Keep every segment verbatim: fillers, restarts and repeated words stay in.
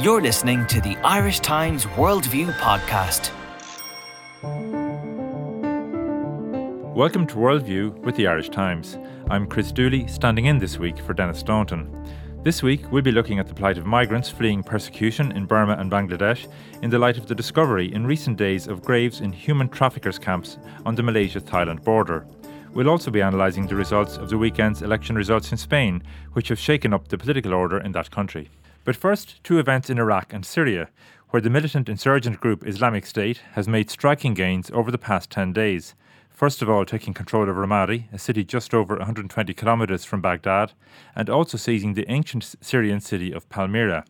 You're listening to the Irish Times Worldview podcast. Welcome to Worldview with the Irish Times. I'm Chris Dooley, standing in this week for Dennis Staunton. This week, we'll be looking at the plight of migrants fleeing persecution in Burma and Bangladesh in the light of the discovery in recent days of graves in human traffickers' camps on the Malaysia-Thailand border. We'll also be analysing the results of the weekend's election results in Spain, which have shaken up the political order in that country. But first, two events in Iraq and Syria, where the militant insurgent group Islamic State has made striking gains over the past ten days. First of all, taking control of Ramadi, a city just over one hundred twenty kilometres from Baghdad, and also seizing the ancient Syrian city of Palmyra.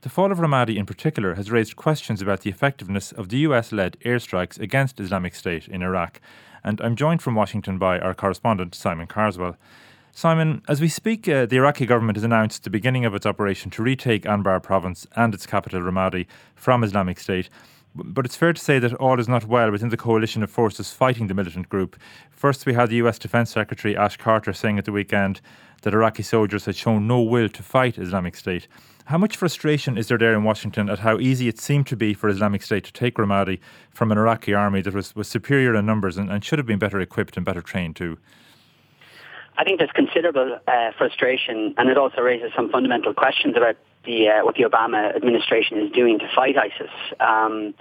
The fall of Ramadi in particular has raised questions about the effectiveness of the U S-led airstrikes against Islamic State in Iraq. And I'm joined from Washington by our correspondent, Simon Carswell. Simon, as we speak, uh, the Iraqi government has announced the beginning of its operation to retake Anbar province and its capital Ramadi from Islamic State. But it's fair to say that all is not well within the coalition of forces fighting the militant group. First, we had the U S Defence Secretary Ash Carter saying at the weekend that Iraqi soldiers had shown no will to fight Islamic State. How much frustration is there there in Washington at how easy it seemed to be for Islamic State to take Ramadi from an Iraqi army that was, was superior in numbers and, and should have been better equipped and better trained too? I think there's considerable uh, frustration, and it also raises some fundamental questions about the, uh, what the Obama administration is doing to fight ISIS. Um,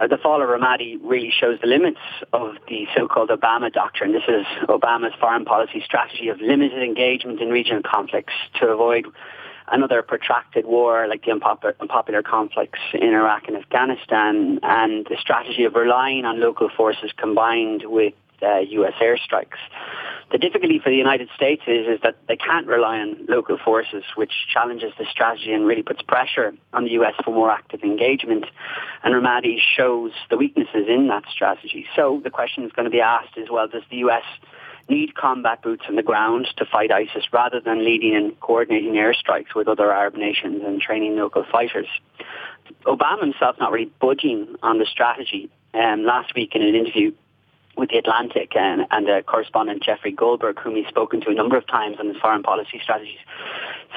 the fall of Ramadi really shows the limits of the so-called Obama doctrine. This is Obama's foreign policy strategy of limited engagement in regional conflicts to avoid another protracted war like the unpopular, unpopular conflicts in Iraq and Afghanistan, and the strategy of relying on local forces combined with Uh, U S airstrikes. The difficulty for the United States is, is that they can't rely on local forces, which challenges the strategy and really puts pressure on the U S for more active engagement. And Ramadi shows the weaknesses in that strategy. So the question is going to be asked is, well, does the U S need combat boots on the ground to fight ISIS rather than leading and coordinating airstrikes with other Arab nations and training local fighters? Obama himself not really budging on the strategy. Um, last week in an interview with The Atlantic and, and uh, correspondent Jeffrey Goldberg, whom he's spoken to a number of times on his foreign policy strategies.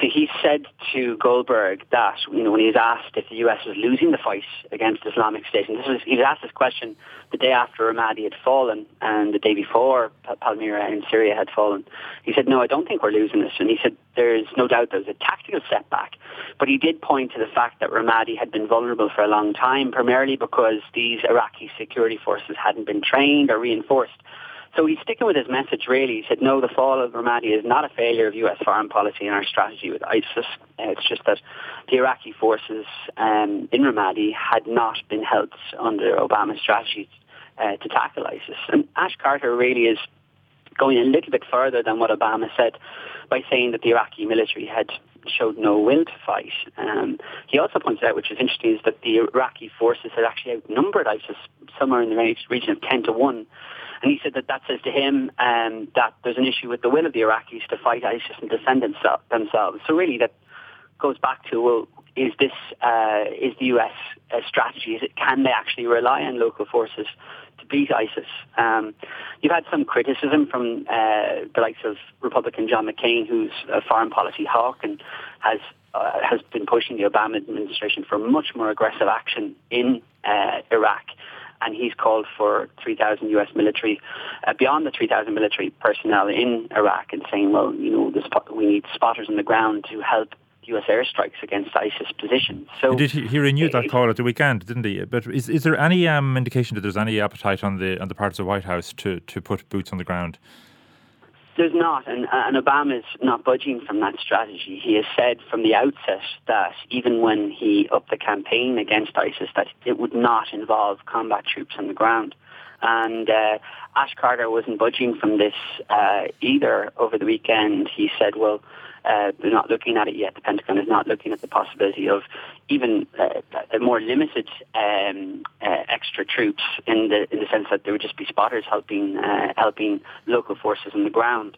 So he said to Goldberg that, you know, when he was asked if the U S was losing the fight against Islamic State, and this was, he was asked this question the day after Ramadi had fallen and the day before Palmyra in Syria had fallen. He said, no, I don't think we're losing this. And he said, there's no doubt there was a tactical setback. But he did point to the fact that Ramadi had been vulnerable for a long time, primarily because these Iraqi security forces hadn't been trained or reinforced. So he's sticking with his message, really. He said, no, the fall of Ramadi is not a failure of U S foreign policy and our strategy with ISIS. It's just that the Iraqi forces um, in Ramadi had not been helped under Obama's strategy uh, to tackle ISIS. And Ash Carter really is going a little bit further than what Obama said by saying that the Iraqi military had showed no will to fight. Um, he also points out, which is interesting, is that the Iraqi forces had actually outnumbered ISIS somewhere in the region of ten to one. And he said that that says to him um, that there's an issue with the will of the Iraqis to fight ISIS and defend themselves. So really that goes back to, well, is this uh, is the U S uh, strategy? Is it, can they actually rely on local forces to beat ISIS? Um, you've had some criticism from uh, the likes of Republican John McCain, who's a foreign policy hawk and has uh, has been pushing the Obama administration for much more aggressive action in uh, Iraq. And he's called for three thousand U S military, uh, beyond the three thousand military personnel in Iraq, and saying, well, you know, this, we need spotters on the ground to help U S airstrikes against ISIS positions. So Did he, he renewed that call at the weekend, didn't he? But is is there any um, indication that there's any appetite on the on the part of the White House to, to put boots on the ground? There's not, and, and Obama's not budging from that strategy. He has said from the outset that even when he upped the campaign against ISIS, that it would not involve combat troops on the ground. And uh, Ash Carter wasn't budging from this uh, either over the weekend. He said, well, Uh, they're not looking at it yet. The Pentagon is not looking at the possibility of even uh, a more limited um, uh, extra troops in the in the sense that there would just be spotters helping uh, helping local forces on the ground.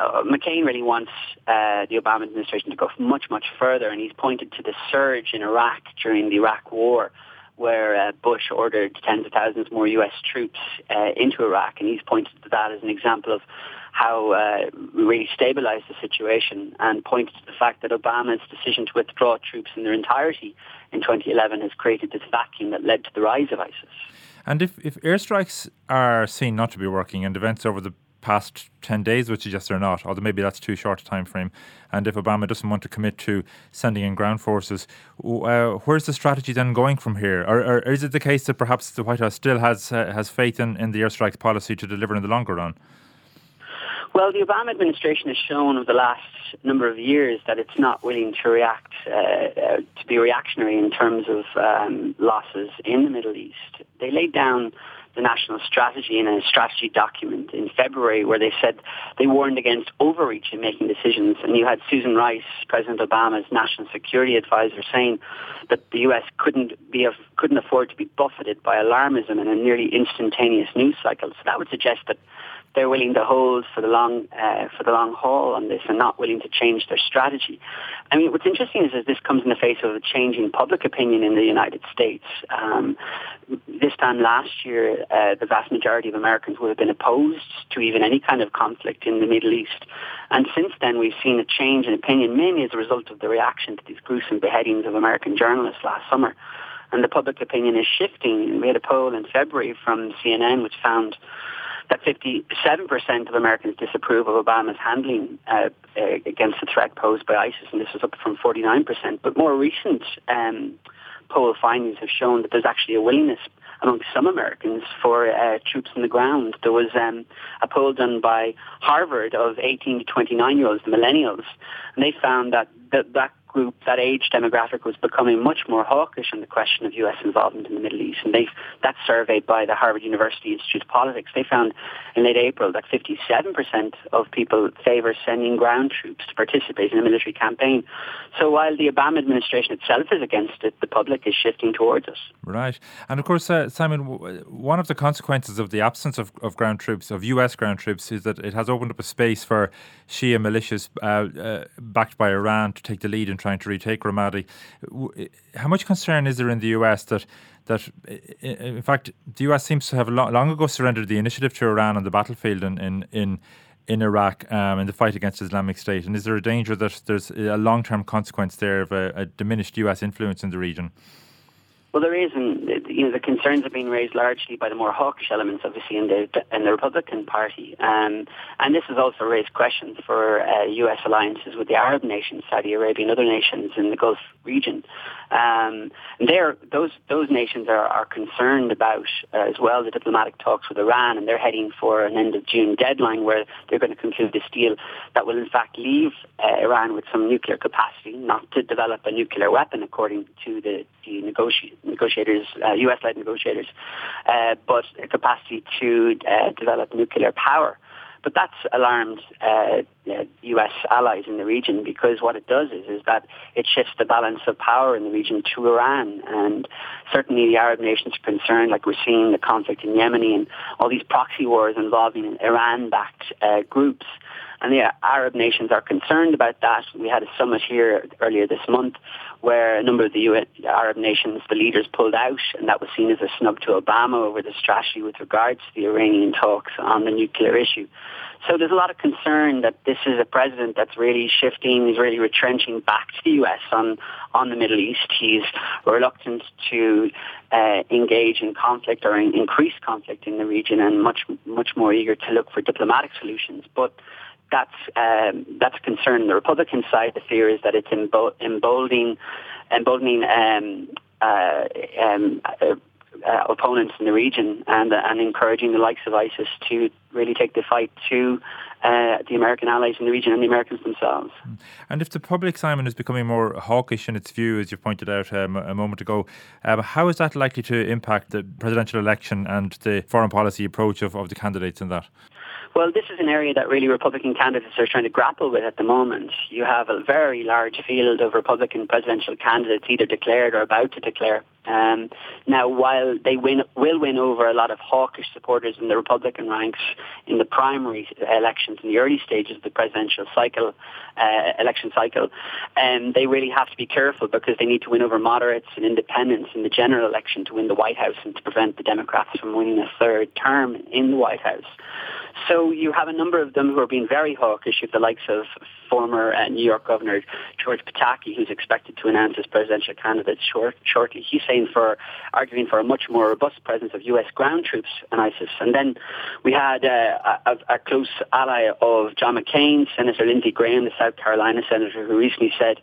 Uh, McCain really wants uh, the Obama administration to go much, much further, and he's pointed to the surge in Iraq during the Iraq War, where uh, Bush ordered tens of thousands more U S troops uh, into Iraq, and he's pointed to that as an example of how uh, really stabilised the situation, and pointed to the fact that Obama's decision to withdraw troops in their entirety in twenty eleven has created this vacuum that led to the rise of ISIS. And if, if airstrikes are seen not to be working, and events over the past ten days would suggest they're not, although maybe that's too short a time frame, and if Obama doesn't want to commit to sending in ground forces, uh, where's the strategy then going from here? Or, or is it the case that perhaps the White House still has uh, has faith in, in the airstrikes policy to deliver in the longer run? Well, the Obama administration has shown over the last number of years that it's not willing to react, uh, uh, to be reactionary in terms of um, losses in the Middle East. They laid down the national strategy in a strategy document in February where they said they warned against overreach in making decisions. And you had Susan Rice, President Obama's national security advisor, saying that the U S couldn't be af- couldn't afford to be buffeted by alarmism in a nearly instantaneous news cycle. So that would suggest that they're willing to hold for the long uh, for the long haul on this and not willing to change their strategy. I mean, what's interesting is that this comes in the face of a change in public opinion in the United States. Um, this time last year, uh, the vast majority of Americans would have been opposed to even any kind of conflict in the Middle East. And since then, we've seen a change in opinion, mainly as a result of the reaction to these gruesome beheadings of American journalists last summer. And the public opinion is shifting. We had a poll in February from C N N which found that fifty-seven percent of Americans disapprove of Obama's handling uh, against the threat posed by ISIS, and this was up from forty-nine percent. But more recent um, poll findings have shown that there's actually a willingness among some Americans for uh, troops on the ground. There was um, a poll done by Harvard of eighteen to twenty-nine-year-olds, the millennials, and they found that the, that group, that age demographic, was becoming much more hawkish on the question of U S involvement in the Middle East. And they, that survey by the Harvard University Institute of Politics, they found in late April that fifty-seven percent of people favor sending ground troops to participate in a military campaign. So while the Obama administration itself is against it, the public is shifting towards it. Right. And of course, uh, Simon, w- one of the consequences of the absence of, of ground troops, of U S ground troops, is that it has opened up a space for Shia militias uh, uh, backed by Iran to take the lead in trying to retake Ramadi. How much concern is there in the U S that, that in fact, the U S seems to have long ago surrendered the initiative to Iran on the battlefield in in, in, in Iraq um, in the fight against Islamic State? And is there a danger that there's a long-term consequence there of a, a diminished U S influence in the region? Well, there is, and you know, the concerns are being raised largely by the more hawkish elements, obviously, in the in the Republican Party, um, and this has also raised questions for uh, U S alliances with the Arab nations, Saudi Arabia, and other nations in the Gulf region. Um, and there, those those nations are, are concerned about uh, as well the diplomatic talks with Iran, and they're heading for an end of June deadline where they're going to conclude this deal that will in fact leave uh, Iran with some nuclear capacity, not to develop a nuclear weapon, according to the the negotiators. negotiators, uh, U S-led negotiators, uh, but a capacity to uh, develop nuclear power. But that's alarmed uh, U S allies in the region, because what it does is, is that it shifts the balance of power in the region to Iran. And certainly the Arab nations are concerned, like we're seeing the conflict in Yemen and all these proxy wars involving Iran-backed uh, groups. And the Arab nations are concerned about that. We had a summit here earlier this month where a number of the U S Arab nations, the leaders, pulled out, and that was seen as a snub to Obama over the strategy with regards to the Iranian talks on the nuclear issue. So there's a lot of concern that this is a president that's really shifting, he's really retrenching back to the U S on, on the Middle East. He's reluctant to uh, engage in conflict or in increase conflict in the region, and much, much more eager to look for diplomatic solutions. But that's um, that's a concern. The Republican side, the fear is that it's embo- emboldening, emboldening um, uh, um, uh, uh, opponents in the region, and uh, and encouraging the likes of ISIS to really take the fight to uh, the American allies in the region and the Americans themselves. And if the public, Simon, is becoming more hawkish in its view, as you pointed out um, a moment ago, um, how is that likely to impact the presidential election and the foreign policy approach of, of the candidates in that? Well, this is an area that really Republican candidates are trying to grapple with at the moment. You have a very large field of Republican presidential candidates either declared or about to declare. Um, now, while they win, will win over a lot of hawkish supporters in the Republican ranks in the primary elections in the early stages of the presidential cycle, uh, election cycle, um, they really have to be careful because they need to win over moderates and independents in the general election to win the White House and to prevent the Democrats from winning a third term in the White House. So you have a number of them who are being very hawkish, the likes of former uh, New York Governor George Pataki, who's expected to announce his presidential candidate short, shortly. He's saying for arguing for a much more robust presence of U S ground troops in ISIS. And then we had uh, a, a close ally of John McCain, Senator Lindsey Graham, the South Carolina senator, who recently said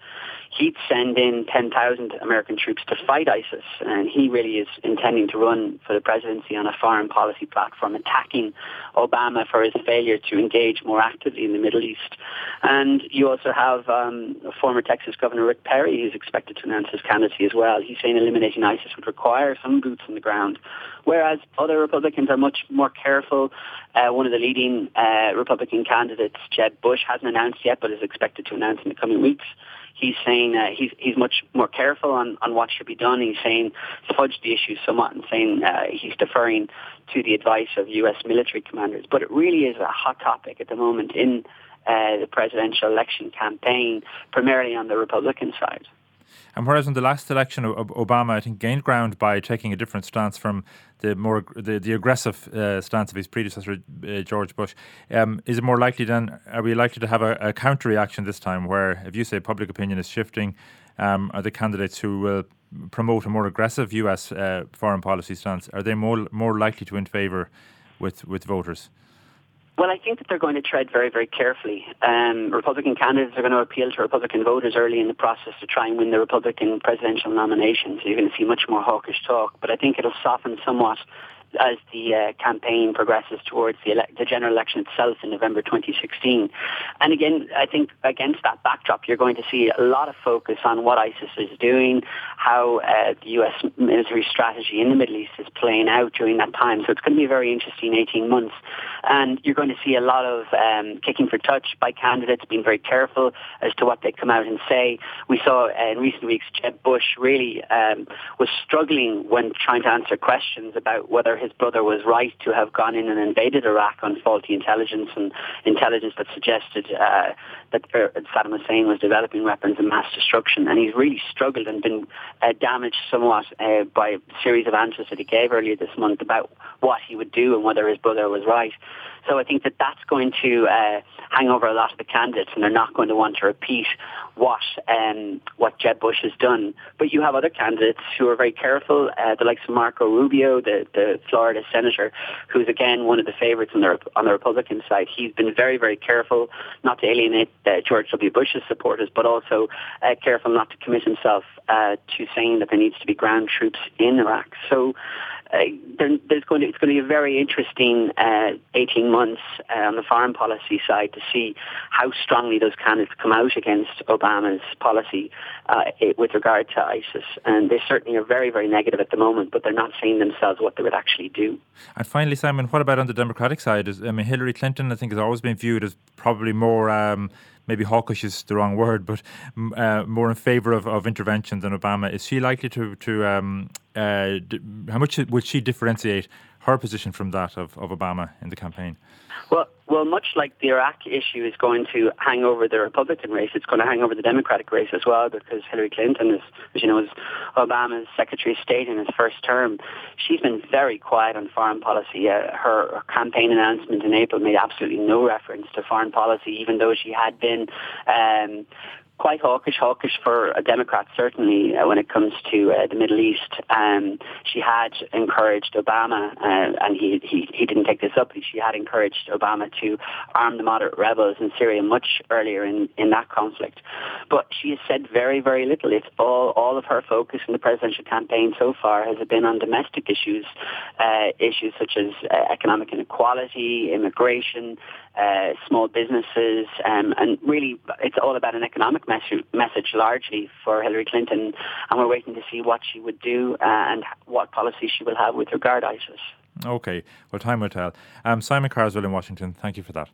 he'd send in ten thousand American troops to fight ISIS, and he really is intending to run for the presidency on a foreign policy platform, attacking Obama for his failure to engage more actively in the Middle East. And you also have um, former Texas Governor Rick Perry, who's expected to announce his candidacy as well. He's saying eliminating ISIS would require some boots on the ground, whereas other Republicans are much more careful. Uh, one of the leading uh, Republican candidates, Jeb Bush, hasn't announced yet, but is expected to announce in the coming weeks. He's saying uh, he's he's much more careful on, on what should be done. He's saying fudge the issue somewhat and saying uh, he's deferring to the advice of U S military commanders. But it really is a hot topic at the moment in uh, the presidential election campaign, primarily on the Republican side. And whereas in the last election, Obama, I think, gained ground by taking a different stance from the more the, the aggressive uh, stance of his predecessor, uh, George Bush. Um, is it more likely then, are we likely to have a, a counter-reaction this time where, if you say public opinion is shifting, um, are the candidates who will promote a more aggressive U S uh, foreign policy stance, are they more more likely to win favour with, with voters? Well, I think that they're going to tread very, very carefully. Um, Republican candidates are going to appeal to Republican voters early in the process to try and win the Republican presidential nomination. So you're going to see much more hawkish talk. But I think it'll soften somewhat as the uh, campaign progresses towards the, ele- the general election itself in November twenty sixteen. And again, I think against that backdrop, you're going to see a lot of focus on what ISIS is doing, how uh, the U S military strategy in the Middle East is playing out during that time. So it's going to be a very interesting eighteen months. And you're going to see a lot of um, kicking for touch by candidates, being very careful as to what they come out and say. We saw uh, in recent weeks, Jeb Bush really um, was struggling when trying to answer questions about whether his brother was right to have gone in and invaded Iraq on faulty intelligence and intelligence that suggested uh, that Saddam Hussein was developing weapons of mass destruction. And he's really struggled and been uh, damaged somewhat uh, by a series of answers that he gave earlier this month about what he would do and whether his brother was right. So I think that that's going to uh, hang over a lot of the candidates, and they're not going to want to repeat what um, what Jeb Bush has done. But you have other candidates who are very careful, uh, the likes of Marco Rubio, the, the Florida senator, who's again one of the favourites on the, on the Republican side. He's been very, very careful not to alienate uh, George W. Bush's supporters, but also uh, careful not to commit himself uh, to saying that there needs to be ground troops in Iraq. So uh, there, there's going to, it's going to be a very interesting uh, eighteen months uh, on the foreign policy side to see how strongly those candidates come out against Obama's policy uh, it, with regard to ISIS. And they certainly are very, very negative at the moment, but they're not seeing themselves what they would actually do. And finally, Simon, what about on the Democratic side? Is, I mean, Hillary Clinton, I think, has always been viewed as probably more, um, maybe hawkish is the wrong word, but uh, more in favour of, of intervention than Obama. Is she likely to, to um, uh, d- how much would she differentiate her position from that of, of Obama in the campaign? Well, well, much like the Iraq issue is going to hang over the Republican race, it's going to hang over the Democratic race as well, because Hillary Clinton is, as you know, is Obama's Secretary of State in his first term. She's been very quiet on foreign policy. Uh, her campaign announcement in April made absolutely no reference to foreign policy, even though she had been um, quite hawkish, hawkish for a Democrat, certainly, uh, when it comes to uh, the Middle East. Um, she had encouraged Obama, uh, and he, he, he didn't take this up, but she had encouraged Obama to arm the moderate rebels in Syria much earlier in, in that conflict. But she has said very, very little. It's all, all of her focus in the presidential campaign so far has been on domestic issues, uh, issues such as uh, economic inequality, immigration, uh, small businesses, um, and really it's all about an economic message largely for Hillary Clinton, and we're waiting to see what she would do and what policy she will have with regard to ISIS. Okay, well, time will tell. Um, Simon Carswell in Washington, thank you for that.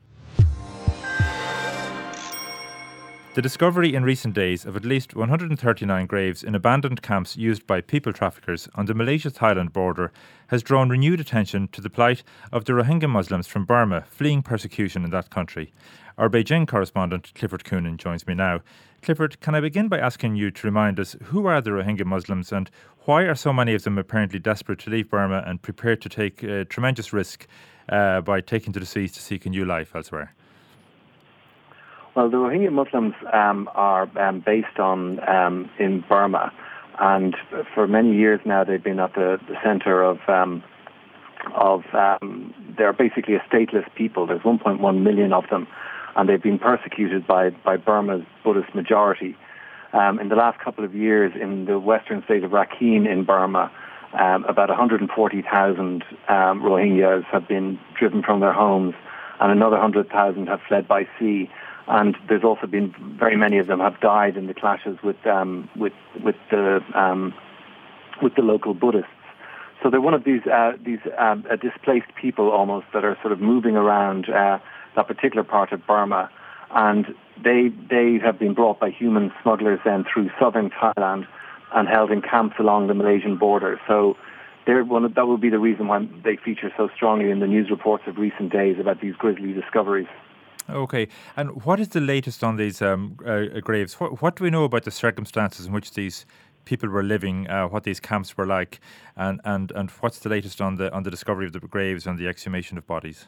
The discovery in recent days of at least one hundred thirty-nine graves in abandoned camps used by people traffickers on the Malaysia-Thailand border has drawn renewed attention to the plight of the Rohingya Muslims from Burma fleeing persecution in that country. Our Beijing correspondent Clifford Coonan joins me now. Clifford, can I begin by asking you to remind us who are the Rohingya Muslims and why are so many of them apparently desperate to leave Burma and prepared to take uh, tremendous risk uh, by taking to the seas to seek a new life elsewhere? Well, the Rohingya Muslims um, are um, based on um, in Burma, and for many years now they've been at the, the centre of um, of um, they're basically a stateless people. There's one point one million of them, and they've been persecuted by by Burma's Buddhist majority. Um, in the last couple of years, in the western state of Rakhine in Burma, um, about one hundred forty thousand um, Rohingyas have been driven from their homes, and another one hundred thousand have fled by sea. And there's also been very many of them have died in the clashes with um, with with the um, with the local Buddhists. So they're one of these uh, these uh, displaced people almost that are sort of moving around uh, that particular part of Burma, and they they have been brought by human smugglers then through southern Thailand and held in camps along the Malaysian border. So they're one of, that will be the reason why they feature so strongly in the news reports of recent days about these grisly discoveries. Okay, and what is the latest on these um, uh, graves? What, what do we know about the circumstances in which these people were living, uh, what these camps were like, and, and, and what's the latest on the on the discovery of the graves and the exhumation of bodies?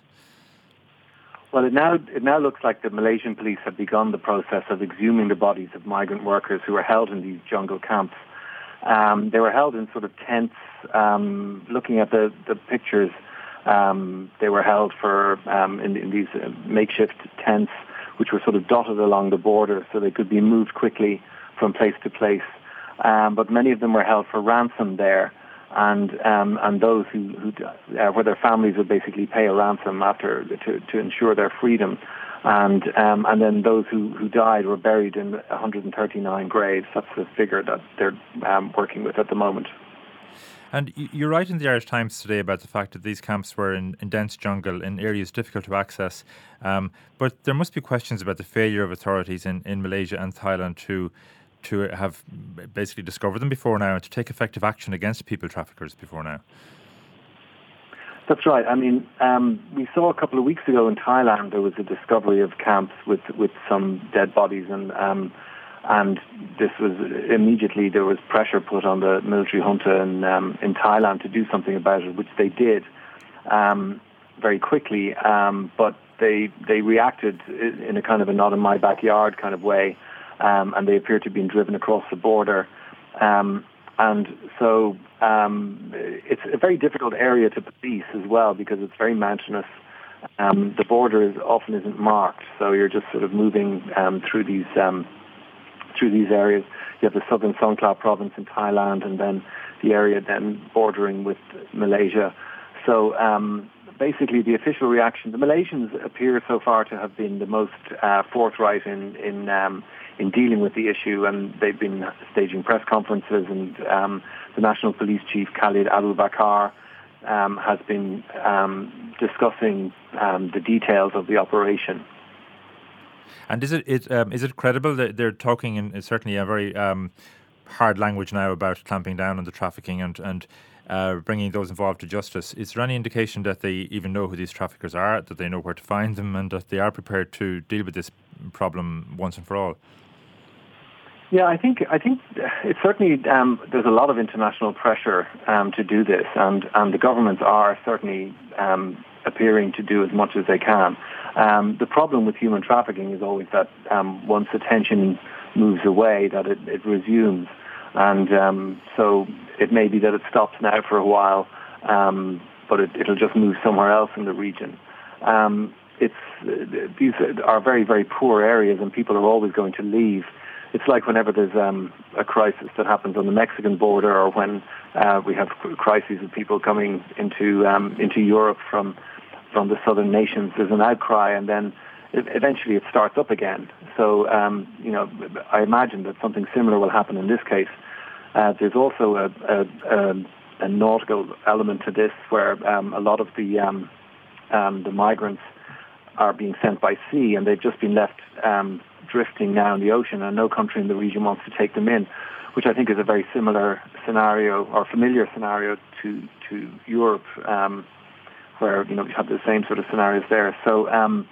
Well, it now it now looks like the Malaysian police have begun the process of exhuming the bodies of migrant workers who were held in these jungle camps. Um, they were held in sort of tents. Um, looking at the, the pictures, Um, they were held for um, in, in these uh, makeshift tents, which were sort of dotted along the border, so they could be moved quickly from place to place. Um, but many of them were held for ransom there, and um, and those who, who uh, where their families would basically pay a ransom after to, to ensure their freedom, and um, and then those who, who died were buried in one hundred thirty-nine graves. That's the figure that they're um, working with at the moment. And you're right in the Irish Times today about the fact that these camps were in, in dense jungle, in areas difficult to access. Um, but there must be questions about the failure of authorities in, in Malaysia and Thailand to to have basically discovered them before now and to take effective action against people traffickers before now. That's right. I mean, um, we saw a couple of weeks ago in Thailand there was a discovery of camps with, with some dead bodies and um And this was immediately, there was pressure put on the military junta in, um, in Thailand to do something about it, which they did um, very quickly. Um, but they they reacted in a kind of a not in my backyard kind of way, um, and they appear to have been driven across the border. Um, and so um, it's a very difficult area to police as well because it's very mountainous. Um, the border is, often isn't marked, so you're just sort of moving um, through these Um, through these areas. You have the southern Songkhla province in Thailand and then the area then bordering with Malaysia. So um, basically the official reaction, the Malaysians appear so far to have been the most uh, forthright in in, um, in dealing with the issue, and they've been staging press conferences, and um, the National Police Chief Khalid Abdul Bakar um, has been um, discussing um, the details of the operation. And is it, it um, is it credible that they're talking in certainly a very um, hard language now about clamping down on the trafficking and and uh, bringing those involved to justice? Is there any indication that they even know who these traffickers are, that they know where to find them, and that they are prepared to deal with this problem once and for all? Yeah, I think I think it's certainly um, there's a lot of international pressure um, to do this, and, and the governments are certainly Um, appearing to do as much as they can. Um, the problem with human trafficking is always that um, once attention moves away, that it, it resumes. And um, so it may be that it stops now for a while, um, but it, it'll just move somewhere else in the region. Um, it's these are very, very poor areas, and people are always going to leave. It's like whenever there's um, a crisis that happens on the Mexican border, or when uh, we have crises of people coming into um, into Europe from from the southern nations. There's an outcry, and then eventually it starts up again. So, um, you know, I imagine that something similar will happen in this case. Uh, there's also a, a, a, a nautical element to this, where um, a lot of the um, um, the migrants are being sent by sea, and they've just been left um, drifting now in the ocean, and no country in the region wants to take them in, which I think is a very similar scenario, or familiar scenario to to Europe, um, where, you know, we have the same sort of scenarios there. So um,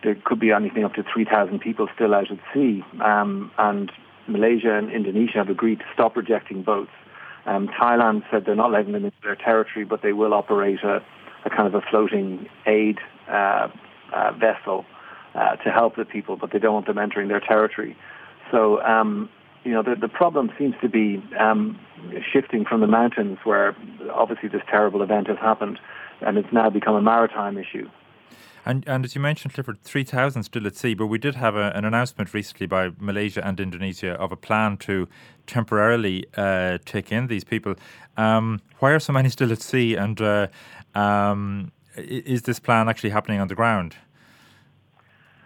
there could be anything up to three thousand people still out at sea, um, and Malaysia and Indonesia have agreed to stop rejecting boats. Um, Thailand said they're not letting them into their territory, but they will operate a a kind of a floating aid uh, uh, vessel uh, to help the people, but they don't want them entering their territory. So, um, you know, the, the problem seems to be um, shifting from the mountains, where obviously this terrible event has happened, and it's now become a maritime issue. And, and as you mentioned, Clifford, three thousand still at sea, but we did have a, an announcement recently by Malaysia and Indonesia of a plan to temporarily uh, take in these people. Um, why are so many still at sea, and uh, um, is this plan actually happening on the ground?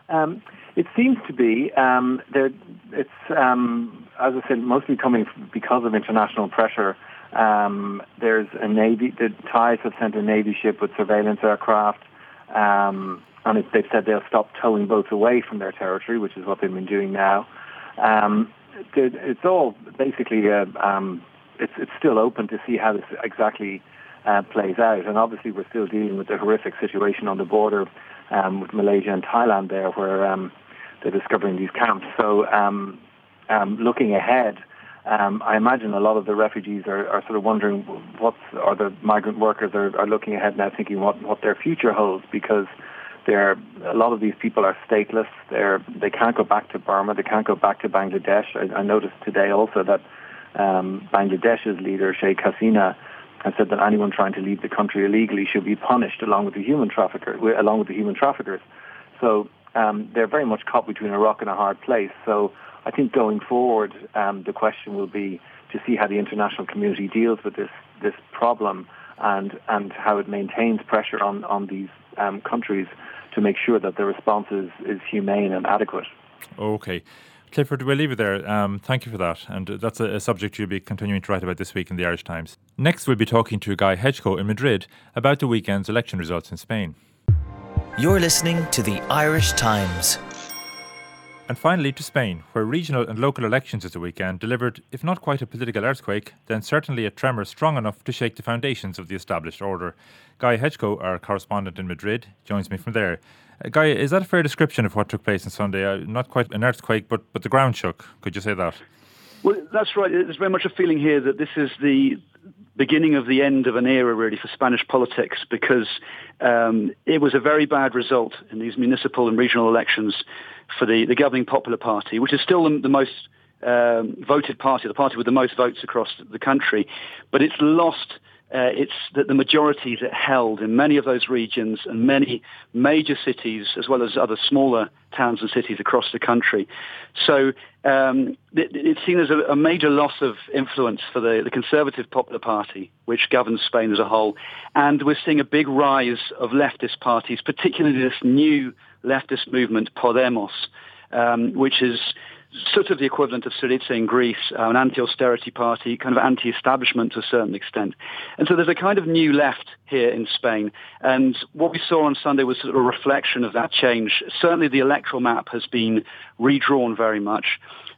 Um, it seems to be. Um, there, it's, um, as I said, mostly coming because of international pressure. Um, there's a Navy, the Thais have sent a Navy ship with surveillance aircraft. Um, and it, they've said they'll stop towing boats away from their territory, which is what they've been doing now. Um, it, it's all basically, a, um, it's, it's still open to see how this exactly uh, plays out. And obviously we're still dealing with the horrific situation on the border um, with Malaysia and Thailand there, where um, they're discovering these camps. So um, um, looking ahead, um, I imagine a lot of the refugees are, are sort of wondering what's, or the migrant workers are, are looking ahead now thinking what, what their future holds, because they're, a lot of these people are stateless. They're, they can't go back to Burma. They can't go back to Bangladesh. I, I noticed today also that um, Bangladesh's leader, Sheikh Hasina, has said that anyone trying to leave the country illegally should be punished along with the human trafficker, along with the human traffickers. So um, they're very much caught between a rock and a hard place. So I think going forward, um, the question will be to see how the international community deals with this, this problem, and, and how it maintains pressure on, on these um, countries to make sure that their response is, is humane and adequate. Okay. Clifford, we'll leave it there. Um, thank you for that. And that's a, a subject you'll be continuing to write about this week in the Irish Times. Next, we'll be talking to Guy Hedgecoe in Madrid about the weekend's election results in Spain. You're listening to the Irish Times. And finally to Spain, where regional and local elections at the weekend delivered, if not quite a political earthquake, then certainly a tremor strong enough to shake the foundations of the established order. Guy Hedgecoe, our correspondent in Madrid, joins me from there. Uh, Guy, is that a fair description of what took place on Sunday? Uh, not quite an earthquake, but, but the ground shook. Could you say that? Well, that's right. There's very much a feeling here that this is the beginning of the end of an era, really, for Spanish politics, because um, it was a very bad result in these municipal and regional elections for the, the governing Popular Party, which is still the, the most um, voted party, the party with the most votes across the country. But it's lost uh, it's the, the majorities it held in many of those regions and many major cities, as well as other smaller towns and cities across the country. So um, it, it's seen as a, a major loss of influence for the, the Conservative Popular Party, which governs Spain as a whole. And we're seeing a big rise of leftist parties, particularly this new leftist movement Podemos, um, which is sort of the equivalent of Syriza in Greece, uh, an anti-austerity party, kind of anti-establishment to a certain extent. And so there's a kind of new left here in Spain. And what we saw on Sunday was sort of a reflection of that change. Certainly the electoral map has been redrawn very much.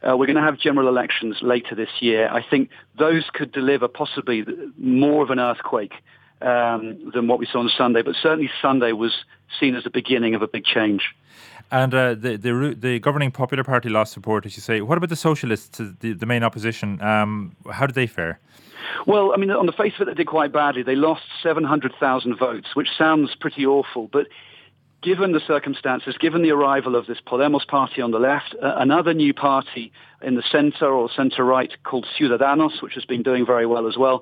Uh, we're going to have general elections later this year. I think those could deliver possibly more of an earthquake Um, than what we saw on Sunday, but certainly Sunday was seen as the beginning of a big change. And uh, the, the the governing Popular Party lost support, as you say. What about the socialists, the, the main opposition? Um, how did they fare? Well, I mean, on the face of it, they did quite badly. They lost seven hundred thousand votes, which sounds pretty awful, but given the circumstances, given the arrival of this Podemos party on the left, uh, another new party in the centre or centre-right called Ciudadanos, which has been doing very well as well,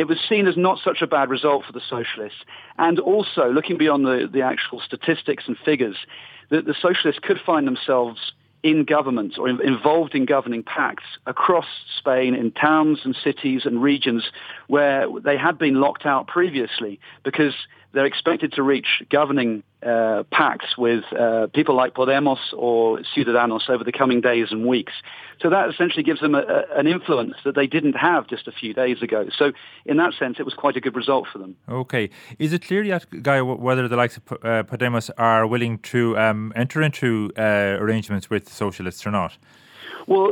it was seen as not such a bad result for the socialists. And also, looking beyond the, the actual statistics and figures, the, the socialists could find themselves in government or in, involved in governing pacts across Spain in towns and cities and regions where they had been locked out previously, because they're expected to reach governing uh, pacts with uh, people like Podemos or Ciudadanos over the coming days and weeks. So that essentially gives them a, a, an influence that they didn't have just a few days ago. So in that sense, it was quite a good result for them. OK. Is it clear yet, Guy, whether the likes of uh, Podemos are willing to um, enter into uh, arrangements with socialists or not? Well,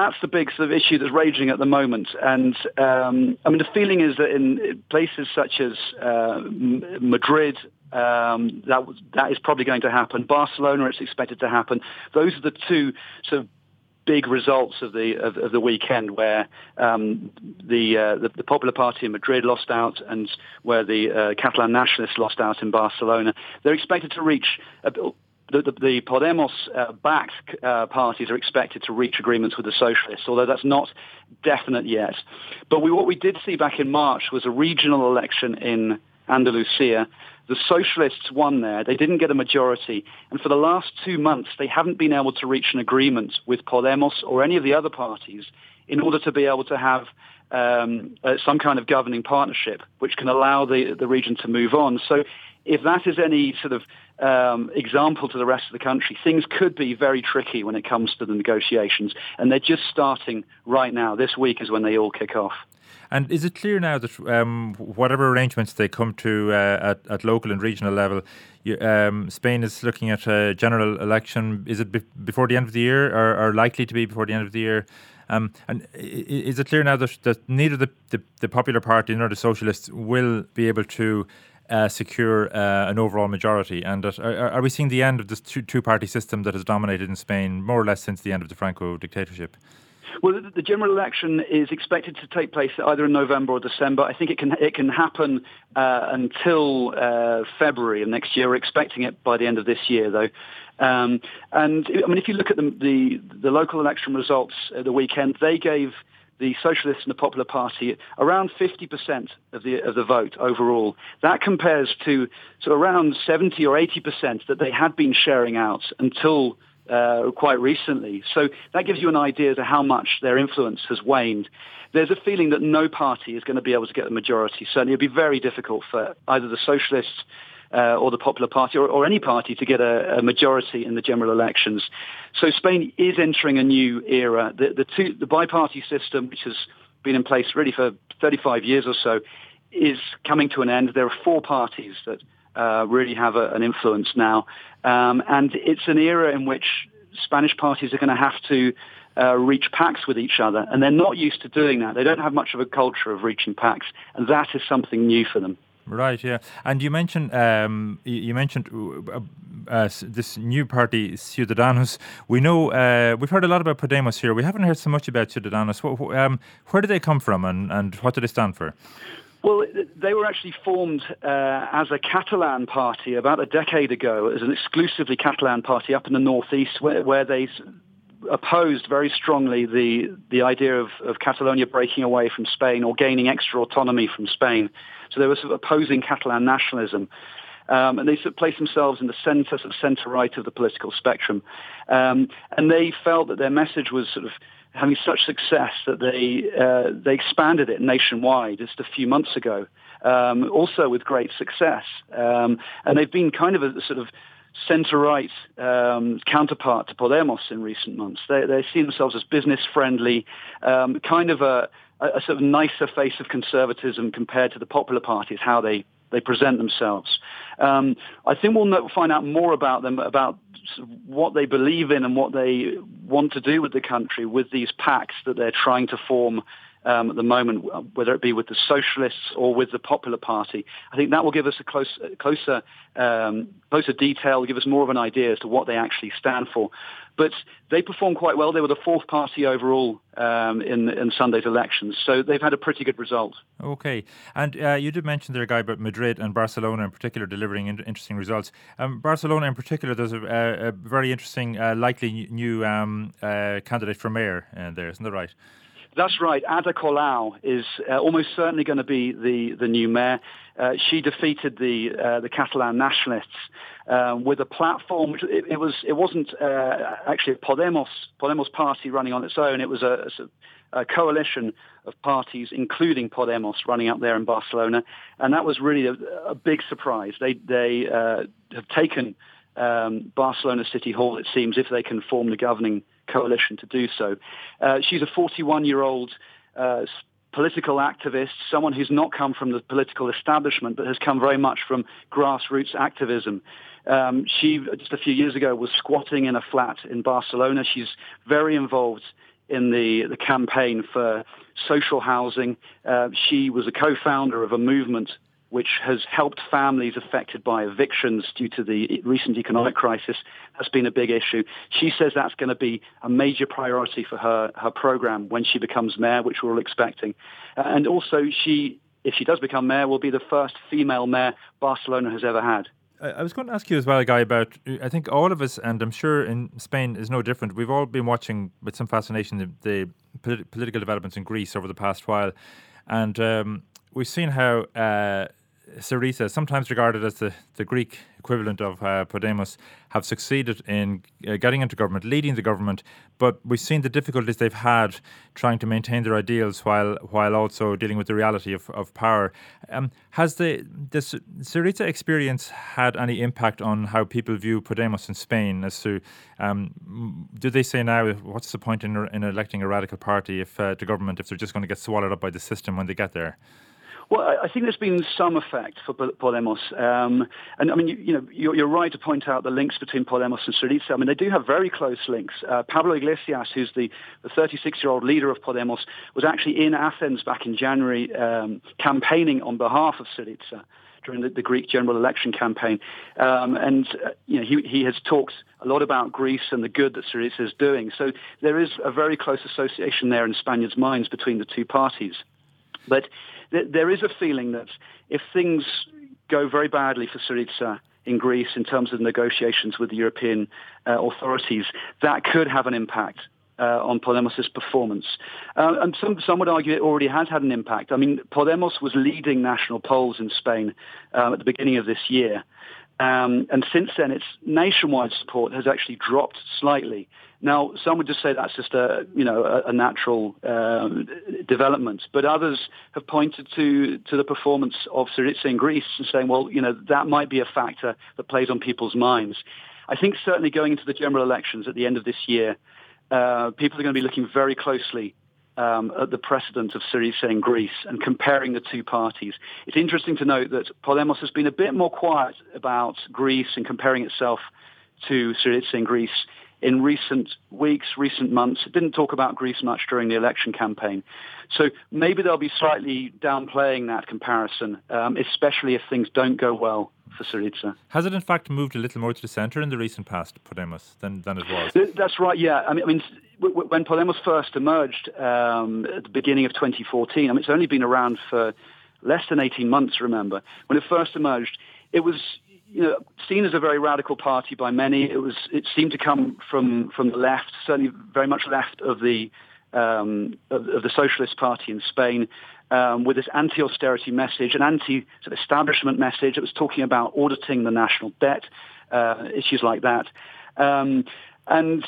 that's the big sort of issue that's raging at the moment. And, um, I mean, the feeling is that in places such as uh, Madrid, um, that that is probably going to happen. Barcelona, it's expected to happen. Those are the two sort of big results of the of, of the weekend, where um, the, uh, the the Popular Party in Madrid lost out, and where the uh, Catalan Nationalists lost out in Barcelona. They're expected to reach a, the, the, the Podemos-backed uh, uh, parties are expected to reach agreements with the socialists, although that's not definite yet. But we, what we did see back in March was a regional election in Andalusia. The socialists won there. They didn't get a majority. And for the last two months, they haven't been able to reach an agreement with Podemos or any of the other parties in order to be able to have um, uh, some kind of governing partnership, which can allow the, the region to move on. So if that is any sort of um, example to the rest of the country, things could be very tricky when it comes to the negotiations. And they're just starting right now. This week is when they all kick off. And is it clear now that um, whatever arrangements they come to uh, at, at local and regional level, you, um, Spain is looking at a general election? Is it be- before the end of the year, or, or likely to be before the end of the year? Um, and is it clear now that, that neither the, the, the Popular Party nor the Socialists will be able to uh, secure uh, an overall majority? And that, are, are we seeing the end of this two, two-party system that has dominated in Spain more or less since the end of the Franco dictatorship? Well, the general election is expected to take place either in November or December. I think it can it can happen uh, until uh, February of next year. We're expecting it by the end of this year, though. Um, and, I mean, if you look at the, the, the local election results at the weekend, they gave the Socialists and the Popular Party around fifty percent of the of the vote overall. That compares to, to around seventy or eighty percent that they had been sharing out until Uh, quite recently. So that gives you an idea as to how much their influence has waned. There's a feeling that no party is going to be able to get the majority. Certainly it would be very difficult for either the Socialists uh, or the Popular Party or, or any party to get a, a majority in the general elections. So Spain is entering a new era. The, the, two, the bi-party system, which has been in place really for thirty-five years or so, is coming to an end. There are four parties that Uh, really have a, an influence now. Um, and it's an era in which Spanish parties are going to have to uh, reach pacts with each other. And they're not used to doing that. They don't have much of a culture of reaching pacts. And that is something new for them. Right, yeah. And you mentioned um, you mentioned uh, uh, this new party, Ciudadanos. We know, uh, we've heard a lot about Podemos here. We haven't heard so much about Ciudadanos. What, um, where do they come from and, and what do they stand for? Well, they were actually formed uh, as a Catalan party about a decade ago, as an exclusively Catalan party up in the northeast, where, where they opposed very strongly the the idea of, of Catalonia breaking away from Spain or gaining extra autonomy from Spain. So they were sort of opposing Catalan nationalism. Um, and they sort of placed themselves in the centre, sort of centre-right of the political spectrum. Um, and they felt that their message was sort of having such success that they uh, they expanded it nationwide just a few months ago, um, also with great success. Um, and they've been kind of a sort of centre-right um, counterpart to Podemos in recent months. They, they see themselves as business-friendly, um, kind of a, a sort of nicer face of conservatism compared to the Popular Party is how they, they present themselves. Um, I think we'll know, find out more about them, about what they believe in and what they want to do with the country with these pacts that they're trying to form um, at the moment, whether it be with the Socialists or with the Popular Party. I think that will give us a close, closer, um, closer detail, give us more of an idea as to what they actually stand for. But they performed quite well. They were the fourth party overall um, in, in Sunday's elections. So they've had a pretty good result. OK. And uh, you did mention there, Guy, about Madrid and Barcelona in particular delivering in- interesting results. Um, Barcelona in particular, there's a, a, a very interesting, uh, likely new um, uh, candidate for mayor uh, there, isn't that right? That's right. Ada Colau is uh, almost certainly going to be the, the new mayor. Uh, she defeated the uh, the Catalan nationalists uh, with a platform which it, it was it wasn't uh, actually a Podemos Podemos party running on its own. It was a, a, a coalition of parties, including Podemos, running up there in Barcelona, and that was really a, a big surprise. They they uh, have taken um, Barcelona City Hall, it seems, if they can form the governing coalition to do so. Uh, she's a forty-one-year-old uh, political activist, someone who's not come from the political establishment but has come very much from grassroots activism. Um, she, just a few years ago, was squatting in a flat in Barcelona. She's very involved in the, the campaign for social housing. Uh, she was a co-founder of a movement which has helped families affected by evictions due to the recent economic crisis. That's been a big issue. She says that's going to be a major priority for her, her program when she becomes mayor, which we're all expecting. And also she, if she does become mayor, will be the first female mayor Barcelona has ever had. I was going to ask you as well, Guy, about, I think all of us, and I'm sure in Spain is no different, we've all been watching with some fascination the, the polit- political developments in Greece over the past while. And um, we've seen how uh, Syriza, sometimes regarded as the, the Greek equivalent of uh, Podemos, have succeeded in uh, getting into government, leading the government. But we've seen the difficulties they've had trying to maintain their ideals while while also dealing with the reality of, of power. Um, has the this Syriza experience had any impact on how people view Podemos in Spain? As to um, do they say now, what's the point in, in electing a radical party if uh, to government if they're just going to get swallowed up by the system when they get there? Well, I think there's been some effect for Podemos. Um, and, I mean, you, you know, you're, you're right to point out the links between Podemos and Syriza. I mean, they do have very close links. Uh, Pablo Iglesias, who's the, the thirty-six-year-old leader of Podemos, was actually in Athens back in January um, campaigning on behalf of Syriza during the, the Greek general election campaign. Um, and, uh, you know, he, he has talked a lot about Greece and the good that Syriza is doing. So there is a very close association there in Spaniards' minds between the two parties. But there is a feeling that if things go very badly for Syriza in Greece in terms of negotiations with the European uh, authorities, that could have an impact uh, on Podemos' performance. Uh, and some, some would argue it already has had an impact. I mean, Podemos was leading national polls in Spain uh, at the beginning of this year. Um, and since then, its nationwide support has actually dropped slightly. Now, some would just say that's just a, you know, a, a natural um, development, but others have pointed to to the performance of Syriza in Greece and saying, well, you know, that might be a factor that plays on people's minds. I think certainly going into the general elections at the end of this year, uh, people are going to be looking very closely Um, at the precedent of Syriza in Greece and comparing the two parties. It's interesting to note that Podemos has been a bit more quiet about Greece and comparing itself to Syriza in Greece in recent weeks, recent months. It didn't talk about Greece much during the election campaign. So maybe they'll be slightly downplaying that comparison, um, especially if things don't go well for Syriza. Has it in fact moved a little more to the centre in the recent past, Podemos, than, than it was? That's right, yeah. I mean, I mean when Podemos first emerged um, at the beginning of twenty fourteen, I mean, it's only been around for less than eighteen months, remember. When it first emerged, it was, you know, seen as a very radical party by many. It was. It seemed to come from, from the left, certainly very much left of the um, of, of the Socialist Party in Spain, um, with this anti-austerity message, an anti-establishment message. It was talking about auditing the national debt, uh, issues like that. Um, and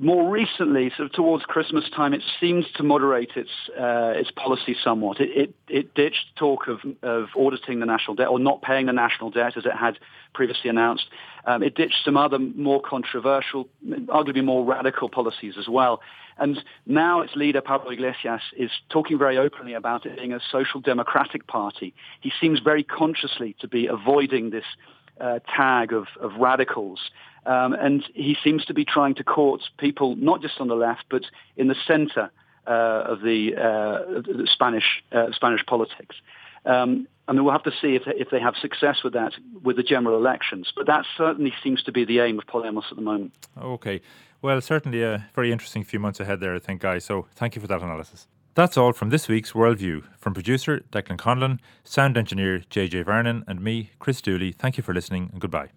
more recently, sort of towards Christmas time, it seems to moderate its uh, its policy somewhat. It, it it ditched talk of of auditing the national debt or not paying the national debt as it had previously announced. Um, it ditched some other more controversial, arguably more radical policies as well. And now its leader, Pablo Iglesias, is talking very openly about it being a social democratic party. He seems very consciously to be avoiding this uh, tag of, of radicals. Um, and he seems to be trying to court people, not just on the left, but in the centre uh, of the, uh, the Spanish uh, Spanish politics. Um, I mean, we'll have to see if they, if they have success with that with the general elections. But that certainly seems to be the aim of Podemos at the moment. Okay. Well, certainly a very interesting few months ahead there, I think, Guy. So thank you for that analysis. That's all from this week's Worldview. From producer Declan Conlon, sound engineer J J Vernon, and me, Chris Dooley. Thank you for listening and goodbye.